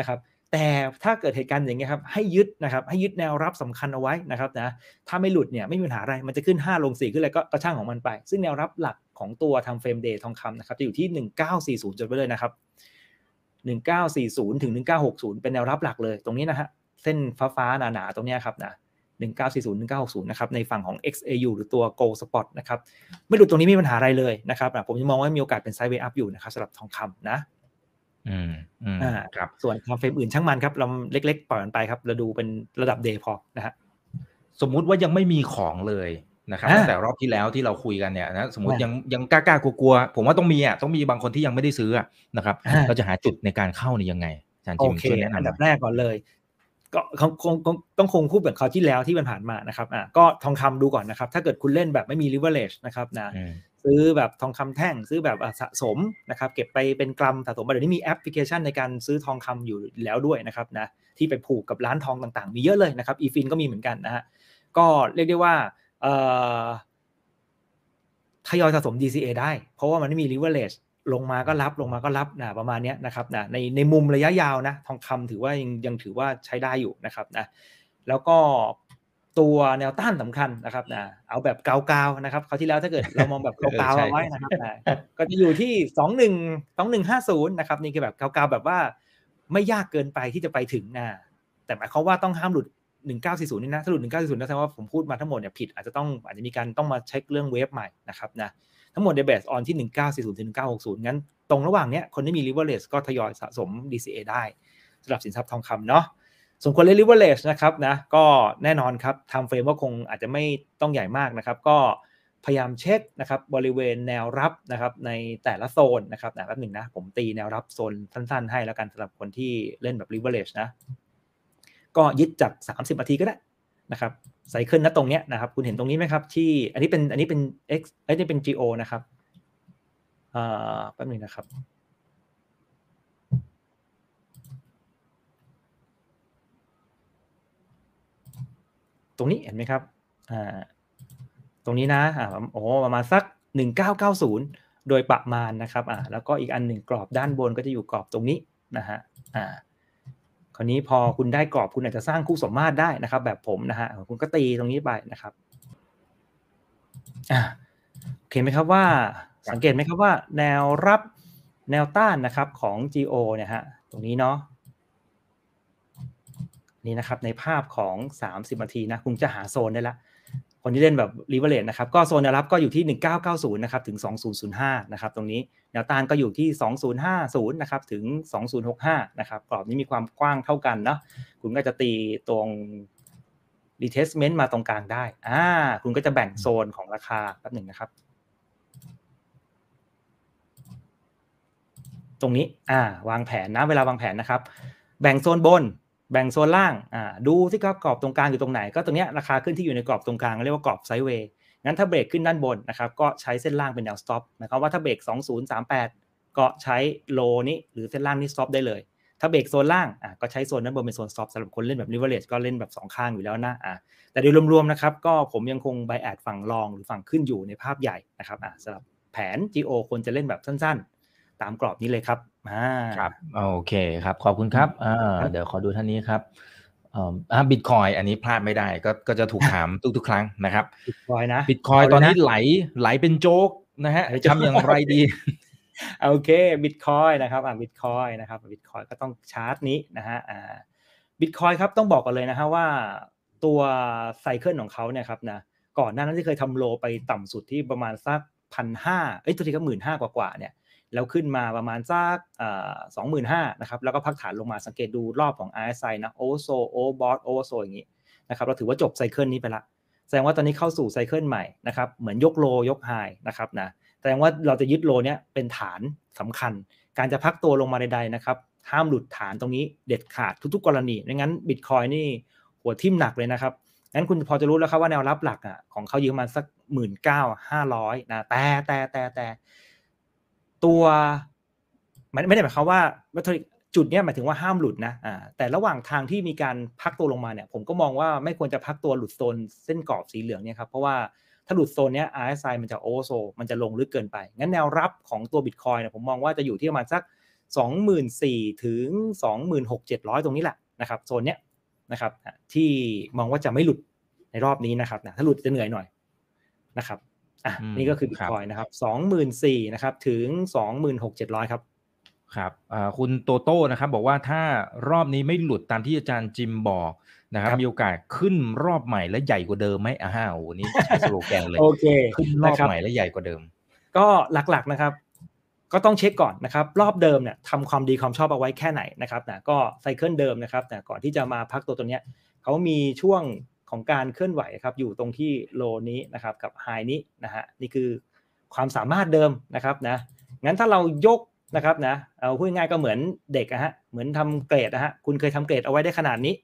นะครับแต่ถ้าเกิดเหตุการณ์อย่างเงี้ยครับให้ยึดนะครับให้ยึดแนวรับสำคัญเอาไว้นะครับนะถ้าไม่หลุดเนี่ยไม่มีปัญหาอะไรมันจะขึ้น5ลง4ขึ้นอะไรก็ช่างของมันไปซึ่งแนวรับหลักของตัวทางเฟรมเดย์ทองคำนะครับจะอยู่ที่1940จดไว้เลยนะครับ1940ถึง1960เป็นแนวรับหลักเลยตรงนี้นะฮะเส้นฟ้าๆหนาๆตรงเนี้ยครับนะ1940 1960นะครับในฝั่งของ XAU หรือตัว Gold Spot นะครับไม่หลุดตรงนี้ไม่มีปัญหาอะไรเลยนะครับผมมองว่ามีโอกาสเป็น Side Way Up อยู่นะครับสำหรับทองคำนะครับส่วนทำเฟรมอื่นช่างมันครับเราเล็กๆปล่อยมันไปครับเราดูเป็นระดับเดย์พอนะฮะสมมุติว่ายังไม่มีของเลยนะครับตั้งแต่รอบที่แล้วที่เราคุยกันเนี่ยนะสมมุติยังกล้ากลัวๆผมว่าต้องมีบางคนที่ยังไม่ได้ซื้อนะครับเราจะหาจุดในการเข้านี่ยังไงอาจารย์จิมช่วยแนะนำอันดับแรกก่อนเลยก็คงคู่แบบคราวที่แล้วที่มันผ่านมานะครับก็ทองคำดูก่อนนะครับถ้าเกิดคุณเล่นแบบไม่มี leverage นะครับนะซื้อแบบทองคำแท่งซื้อแบบสะสมนะครับเก็บไปเป็นกรัมสะสมเดี๋ยวนี้มีแอปพลิเคชันในการซื้อทองคำอยู่แล้วด้วยนะครับนะที่ไปผูกกับร้านทองต่างๆมีเยอะเลยนะครับ E-Fin ก็มีเหมือนกันนะฮะก็เรียกได้ว่าทยอยสะสม DCA ได้เพราะว่ามันไม่มี leverage ลงมาก็รับนะประมาณนี้นะครับนะในมุมระยะยาวนะทองคำถือว่ายังถือว่าใช้ได้อยู่นะครับนะแล้วก็ตัวแนวต้านสำคัญนะครับนะเอาแบบกาวๆนะครับคราวที่แล้วถ้าเกิดเรามองแบบกาวๆเอาไว้นะครับนะก็จะอยู่ที่2150นะครับนี่คือแบบกาวๆแบบว่าไม่ยากเกินไปที่จะไปถึงนะแต่หมายความว่าต้องห้ามหลุด1940นี่นะถ้าหลุด1940นั่นแสดงว่าผมพูดมาทั้งหมดเนี่ยผิดอาจจะมีการต้องมาเช็คเรื่องเวฟใหม่นะครับนะทั้งหมดในเบสออนที่1940ถึง1960งั้นตรงระหว่างเนี้ยคนที่มี leverage ก็ทยอยสะสม DCA ได้สำหรับสินทรัพย์ทองคำเนาะส่วนคนเล่น leverage นะครับนะก็แน่นอนครับทำเฟรมก็คงอาจจะไม่ต้องใหญ่มากนะครับก็พยายามเช็คนะครับบริเวณแนวรับนะครับในแต่ละโซนนะครับแป๊บนึงนะผมตีแนวรับโซนสั้นๆให้แล้วกันสำหรับคนที่เล่นแบบ leverage นะก็ยึดจาก30นาทีก็ได้นะครับไซเคิลณตรงเนี้ยนะครับคุณเห็นตรงนี้ไหมครับที่อันนี้เป็น x อันนี้เป็น GO นะครับแป๊บนึงนะครับตรงนี้เห็นไหมครับตรงนี้นะประมาณสัก1990โดยประมาณนะครับแล้วก็อีกอันหนึ่งกรอบด้านบนก็จะอยู่กรอบตรงนี้นะฮะคราวนี้พอคุณได้กรอบคุณอาจจะสร้างคู่สมมาตรได้นะครับแบบผมนะฮะคุณก็ตีตรงนี้ไปนะครับโอเคไหมครับว่าสังเกตไหมครับว่าแนวรับแนวต้านนะครับของ GO เนี่ยฮะตรงนี้เนาะนี่นะครับในภาพของ30นาทีนะคุณจะหาโซนได้ละคนที่เล่นแบบ leverage นะครับก็โซนแนวรับก็อยู่ที่1990นะครับถึง2005นะครับตรงนี้แนวต้านก็อยู่ที่2050นะครับถึง2065นะครับกรอบนี้มีความกว้างเท่ากันเนาะคุณก็จะตีตรง retestment มาตรงกลางได้คุณก็จะแบ่งโซนของราคาแป๊บนึงนะครับตรงนี้วางแผนนะเวลาวางแผนนะครับแบ่งโซนบนแบ่งโซนล่างดูสิครับกรอบตรงกลางอยู่ตรงไหนก็ตรงเนี้ยราคาขึ้นที่อยู่ในกรอบตรงกลางเรียกว่ากรอบไซด์เวย์งั้นถ้าเบรกขึ้นด้านบนนะครับก็ใช้เส้นล่างเป็นแนวสต็อปนะครับว่าถ้าเบรก2038ก็ใช้โลนี้หรือเส้นล่างนี้สต็อปได้เลยถ้าเบรกโซนล่างก็ใช้โซนด้านบนเป็นโซนสต็อปสำหรับคนเล่นแบบ leverage ก็เล่นแบบ2ข้างอยู่แล้วนะแต่โดยรวมๆนะครับก็ผมยังคงไบแอดฝั่งรองหรือฝั่งขึ้นอยู่ในภาพใหญ่นะครับสำหรับแผน GO ควรจะเล่นแบบสั้นๆตามกรอบนี้เลยครับครับโอเคครับขอบคุณครับเดี๋ยวขอดูท่านนี้ครับบิตคอยอันนี้พลาดไม่ได้ก็จะถูกถามทุกครั้งนะครับบิตคอยนะบิตคอยตอนนี้ไหลเป็นโจ๊กนะฮะทำอย่างไรดีโอเคบิตคอยนะครับบิตคอยนะครับบิตคอยก็ต้องชาร์ตนี้นะฮะบิตคอยครับต้องบอกกันเลยนะฮะว่าตัวไซเคิลของเขาเนี่ยครับนะก่อนหน้านั้นที่เคยทำโลไปต่ำสุดที่ประมาณสัก 1,500 ตัวที่ก็ 15,000 กว่าๆเนี่ยแล้วขึ้นมาประมาณสัก25,000 นะครับแล้วก็พักฐานลงมาสังเกตดูรอบของ RSI นะโอโซโอบอสโอโซอย่างนี้นะครับเราถือว่าจบไซเคิลนี้ไปละแสดงว่าตอนนี้เข้าสู่ไซเคิลใหม่นะครับเหมือนยกโลยกไฮนะครับนะแสดงว่าเราจะยึดโลเนี้ยเป็นฐานสำคัญการจะพักตัวลงมาใดๆนะครับห้ามหลุดฐานตรงนี้เด็ดขาดทุกกรณีไม่งั้น Bitcoin นี่หัวทิ่มหนักเลยนะครับงั้นคุณพอจะรู้แล้วครับว่าแนวรับหลักอ่ะของเขาอยู่ประมาณสัก 19,500 นะแต่ตัวมันไม่ได้หมายความว่าจุดเนี้ยหมายถึงว่าห้ามหลุดนะแต่ระหว่างทางที่มีการพักตัวลงมาเนี่ยผมก็มองว่าไม่ควรจะพักตัวหลุดโซนเส้นกรอบสีเหลืองเนี่ยครับเพราะว่าถ้าหลุดโซนเนี้ย RSI มันจะโอเวอร์โซมันจะลงลึกเกินไปงั้นแนวรับของตัว Bitcoin เนี่ยผมมองว่าจะอยู่ที่ประมาณสัก 24,000 ถึง 26,700 ตรงนี้แหละนะครับโซนเนี้ยนะครับที่มองว่าจะไม่หลุดในรอบนี้นะครับนะถ้าหลุดจะเหนื่อยหน่อยนะครับนี่ก็คือ Bitcoin นะครับ 24,000 นะครับถึง 26,700 ครับครับคุณโตโต้นะครับบอกว่าถ้ารอบนี้ไม่หลุดตามที่อาจารย์จิมบอกนะครับมีโอกาสขึ้นรอบใหม่และใหญ่กว่าเดิมไหมโอ้โหนี่ใช้สโลแกนเลยขึ้นรอบใหม่และใหญ่กว่าเดิมก็หลักๆนะครับก็ต้องเช็คก่อนนะครับรอบเดิมเนี่ยทำความดีความชอบเอาไว้แค่ไหนนะครับนะก็ไซเคิลเดิมนะครับนะก่อนที่จะมาพักตัวเนี้ยเขามีช่วงของการเคลื่อนไหวครับอยู่ตรงที่โลนี้นะครับกับไฮนี้นะฮะนี่คือความสามารถเดิมนะครับนะงั้นถ้าเรายกนะครับนะเอาพูดง่ายก็เหมือนเด็กนะฮะเหมือนทำเกรดนะฮะคุณเคยทำเกรดเอาไว้ได้ขนาดนี้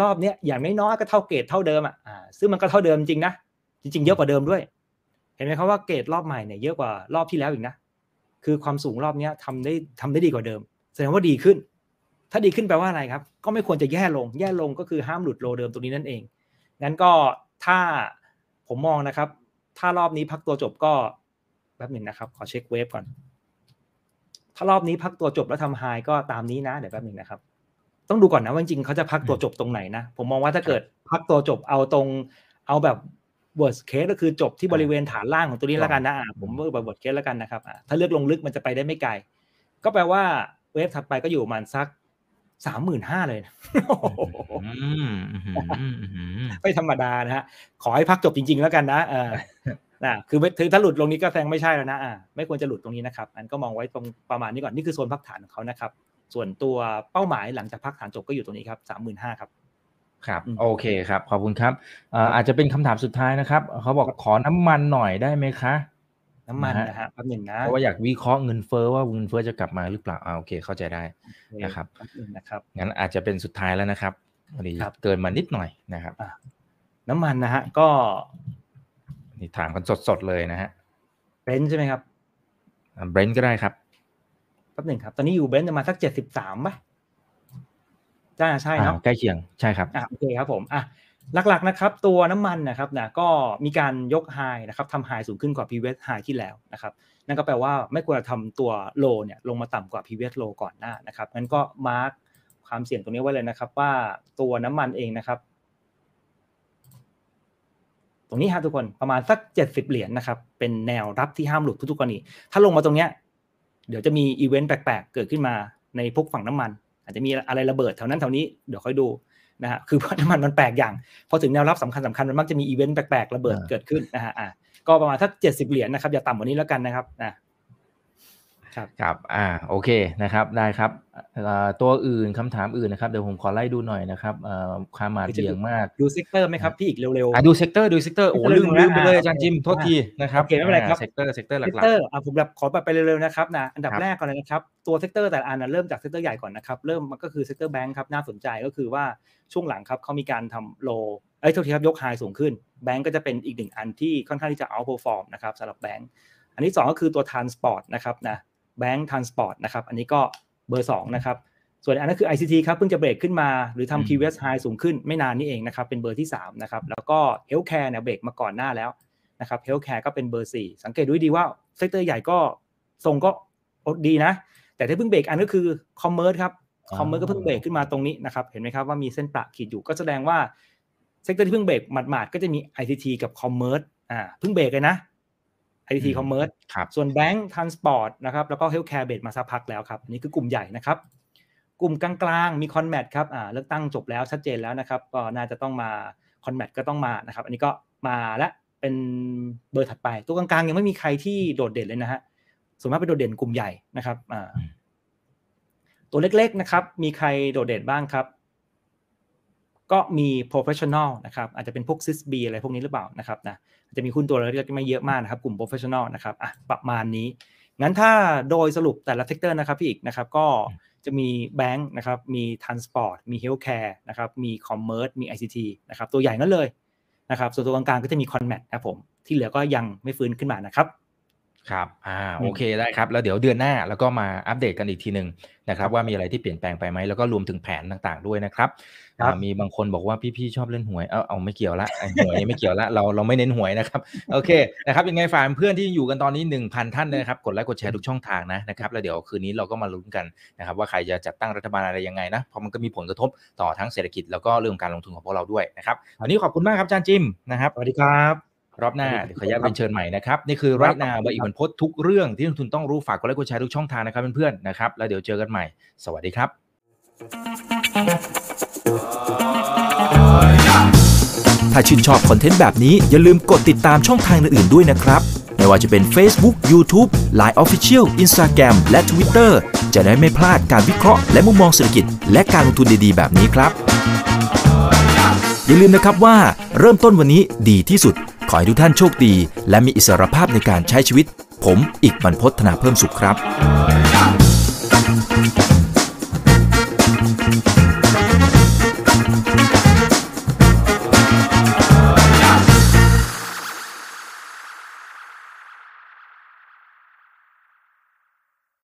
รอบเนี้ยอย่างน้อยๆก็เท่าเกรดเท่าเดิมซึ่งมันก็เท่าเดิมจริงนะจริงๆเยอะกว่าเดิมด้วยเห็นไหมครับว่าเกรดรอบใหม่เนี่ยเยอะกว่ารอบที่แล้วอีกนะคือความสูงรอบเนี้ยทำได้ดีกว่าเดิมแสดงว่าดีขึ้นถ้าดีขึ้นแปลว่าอะไรครับก็ไม่ควรจะแย่ลงก็คือห้ามหลุดโลเดิมตรงนี้นั่นเองงั้นก็ถ้าผมมองนะครับถ้ารอบนี้พักตัวจบก็แป๊บหนึ่งนะครับขอเช็คเวฟก่อนถ้ารอบนี้พักตัวจบแล้วทำไฮก็ตามนี้นะเดี๋ยวแป๊บหนึ่งนะครับต้องดูก่อนนะว่าจริงเขาจะพักตัวจบตรงไหนนะผมมองว่าถ้าเกิดพักตัวจบเอาแบบ worst case ก็คือจบที่บริเวณฐานล่างของตัวนี้แล้วกันนะผมว่าแบบ worst case แล้วกันนะครับถ้าเลือกลงลึกมันจะไปได้ไม่ไกลก็แปลว่าเวฟถัดไปก็อยู่ประมาณสัก35,000เลยนะไม่ธรรมดานะฮะขอให้พักจบจริงๆแล้วกันนะคือถึงถ้าหลุดลงนี้ก็แซงไม่ใช่แล้วนะไม่ควรจะหลุดตรงนี้นะครับอันก็มองไว้ตรงประมาณนี้ก่อนนี่คือโซนพักฐานของเขานะครับส่วนตัวเป้าหมายหลังจากพักฐานจบก็อยู่ตรงนี้ครับ 35,000 ครับครับโอเคครับขอบคุณครับอาจจะเป็นคำถามสุดท้ายนะครับเขาบอกขอน้ำมันหน่อยได้ไหมคะน้ำมันนะฮะประเด็นนะเพราะว่าอยากวิเคราะห์เงินเฟ้อว่าเงินเฟ้อจะกลับมาหรือเปล่าโอเคเข้าใจได้นะครับงั้นอาจจะเป็นสุดท้ายแล้วนะครับพอดีเกินมานิดหน่อยนะครับน้ำมันนะฮะก็นี่ถามกันสดๆเลยนะฮะเบรนท์ใช่ไหมครับเบรนท์ก็ได้ครับแป๊บหนึ่งครับตอนนี้อยู่เบรนท์ประมาณสัก73ป่ะใช่เนาะใกล้เคียงใช่ครับโอเคครับผมหลักๆนะครับตัวน้ำมันนะครับนะก็มีการยกไฮนะครับทำไฮสูงขึ้นกว่า previous high ที่แล้วนะครับนั่นก็แปลว่าไม่ควรทำตัวโลเนี่ยลงมาต่ำกว่า previous low ก่อนหน้านะครับงั้นก็มาร์คความเสี่ยงตรงนี้ไว้เลยนะครับว่าตัวน้ำมันเองนะครับตรงนี้ฮะทุกคนประมาณสัก$70นะครับเป็นแนวรับที่ห้ามหลุดทุกกรณีถ้าลงมาตรงเนี้ยเดี๋ยวจะมีอีเวนต์แปลกๆเกิดขึ้นมาในพวกฝั่งน้ำมันอาจจะมีอะไรระเบิดแถวนั้นแถวนี้เดี๋ยวค่อยดูนะฮะคือเพราะน้ำมันมันแปลกอย่างพอถึงแนวรับสำคัญมันมักจะมีอีเวนต์แปลกๆระเบิดเกิดขึ้นนะฮะก็ประมาณสัก$70นะครับอย่าต่ำกว่านี้แล้วกันนะครับ ครับโอเคนะครับได้ครับตัวอื่นคำถามอื่นนะครับเดี๋ยวผมขอไล่ดูหน่อยนะครับความหมายเบี่ยงมากดูเซกเตอร์ไหมครับพี่อีกเร็วๆดูเซกเตอร์โอ้ลืมไปเลยอาจารย์จิมโทษทีนะครับโอเคไม่เป็นไรครับเซกเตอร์หลักๆผมแบบขอไปเร็วๆนะครับนะอันดับแรกก่อนเลยนะครับตัวเซกเตอร์แต่ละอันนะเริ่มจากเซกเตอร์ใหญ่ก่อนนะครับเริ่มมันก็คือเซกเตอร์แบงค์ครับน่าสนใจก็คือว่าช่วงหลังครับเขามีการทำโลโทษทีครับยกไฮสูงขึ้นแบงค์ก็จะเป็นอีกหนึ่งอันที่ค่อนข้างที่จะoutperformนะครับสำหรับแบงค์อันที่สองก็คือตัว transport นะครับนะแบงค์ transport นะครับอันนี้ก็เบอร์2นะครับส่วนอันนั้นคือ ICT ครับเพิ่งจะเบรกขึ้นมาหรือทำ previous high สูงขึ้นไม่นานนี้เองนะครับเป็นเบอร์ที่3นะครับแล้วก็ healthcare เนี่ยเบรกมาก่อนหน้าแล้วนะครับ healthcare ก็เป็นเบอร์4สังเกตดูดีว่าเซกเตอร์ใหญ่ก็ทรงก็ดีนะแต่ที่เพิ่งเบรกอันก็คือ commerce ครับ commerce ก็เพิ่งเบรกขึ้นมาตรงนี้นะครับเห็นไหมครับว่ามีเส้นประขีดอยู่ก็แสดงว่าเซกเตอร์ที่เพิ่งเบรกหมาดๆก็จะมี ICT กับ commerce เพิ่งเบรกเลยนะICT Commerce ส่วน Bank Transport นะครับแล้วก็ Healthcare เบรกมาสักพักแล้วครับอันนี้คือกลุ่มใหญ่นะครับกลุ่มกลางๆมี Conmat ครับเลือกตั้งจบแล้วชัดเจนแล้วนะครับก็น่าจะต้องมา Conmat ก็ต้องมานะครับอันนี้ก็มาและเป็นเบอร์ถัดไปตัวกลางๆยังไม่มีใครที่โดดเด่นเลยนะฮะส่วนมากเป็นโดดเด่นกลุ่มใหญ่นะครับตัวเล็กๆนะครับมีใครโดดเด่นบ้างครับก็มี professional นะครับอาจจะเป็นพวก SysB อะไรพวกนี้หรือเปล่านะครับนะจะมีหุ้นตัวเล็กๆไม่เยอะมากนะครับกลุ่ม professional นะครับประมาณนี้งั้นถ้าโดยสรุปแต่ละเซกเตอร์นะครับพี่อีกนะครับก็จะมี Bank นะครับมี Transport มี Healthcare นะครับมี Commerce มี ICT นะครับตัวใหญ่นั่นเลยนะครับส่วนตัวกลางๆก็จะมี Conmat ครับผมที่เหลือก็ยังไม่ฟื้นขึ้นมานะครับครับโอเคได้ครับแล้วเดี๋ยวเดือนหน้าแล้วก็มาอัปเดตกันอีกทีนึงนะครับว่ามีอะไรที่เปลี่ยนแปลงไปไหมแล้วก็รวมถึงแผนต่างๆด้วยนะครับมีบางคนบอกว่าพี่ๆชอบเล่นหวยเอาไม่เกี่ยวละหวยไม่เกี่ยวละเราไม่เน้นหวยนะครับโอเคนะครับยังไงฝากเพื่อนที่อยู่กันตอนนี้ 1,000 ท่านนะครับกดไลค์กดแชร์ทุกช่องทางนะครับแล้วเดี๋ยวคืนนี้เราก็มาลุ้นกันนะครับว่าใครจะจัดตั้งรัฐบาลอะไรยังไงนะเพราะมันก็มีผลกระทบต่อทั้งเศรษฐกิจแล้วก็เรื่องการลงทุนของพวกเราด้วยนะครับวันนี้ขอบคุณมากครับอาจารย์จิมนะครับสวัสดีครับรอบหน้าขออนุญาตเป็นเชิญใหม่นะครับนี่คือ Right Now บายอีกวันพุธทุกเรื่องที่นักลงทุนต้องรู้ฝากกดไลค์กดแชร์ทุกช่องทางนะครับเพื่อนๆนะครับแล้วเดี๋ยวเจอกันใหม่สวัสดีครับถ้าชื่นชอบคอนเทนต์แบบนี้อย่าลืมกดติดตามช่องทางอื่นๆด้วยนะครับไม่ว่าจะเป็น Facebook YouTube LINE Official Instagram และ Twitter จะได้ไม่พลาดการวิเคราะห์และมุมมองเศรษฐกิจและการลงทุนดีๆแบบนี้ครับอย่าลืมนะครับว่าเริ่มต้นวันนี้ดีที่สุดขอให้ทุกท่านโชคดีและมีอิสรภาพในการใช้ชีวิตผมอีกบรรพต ธนาเพิ่มสุขครับ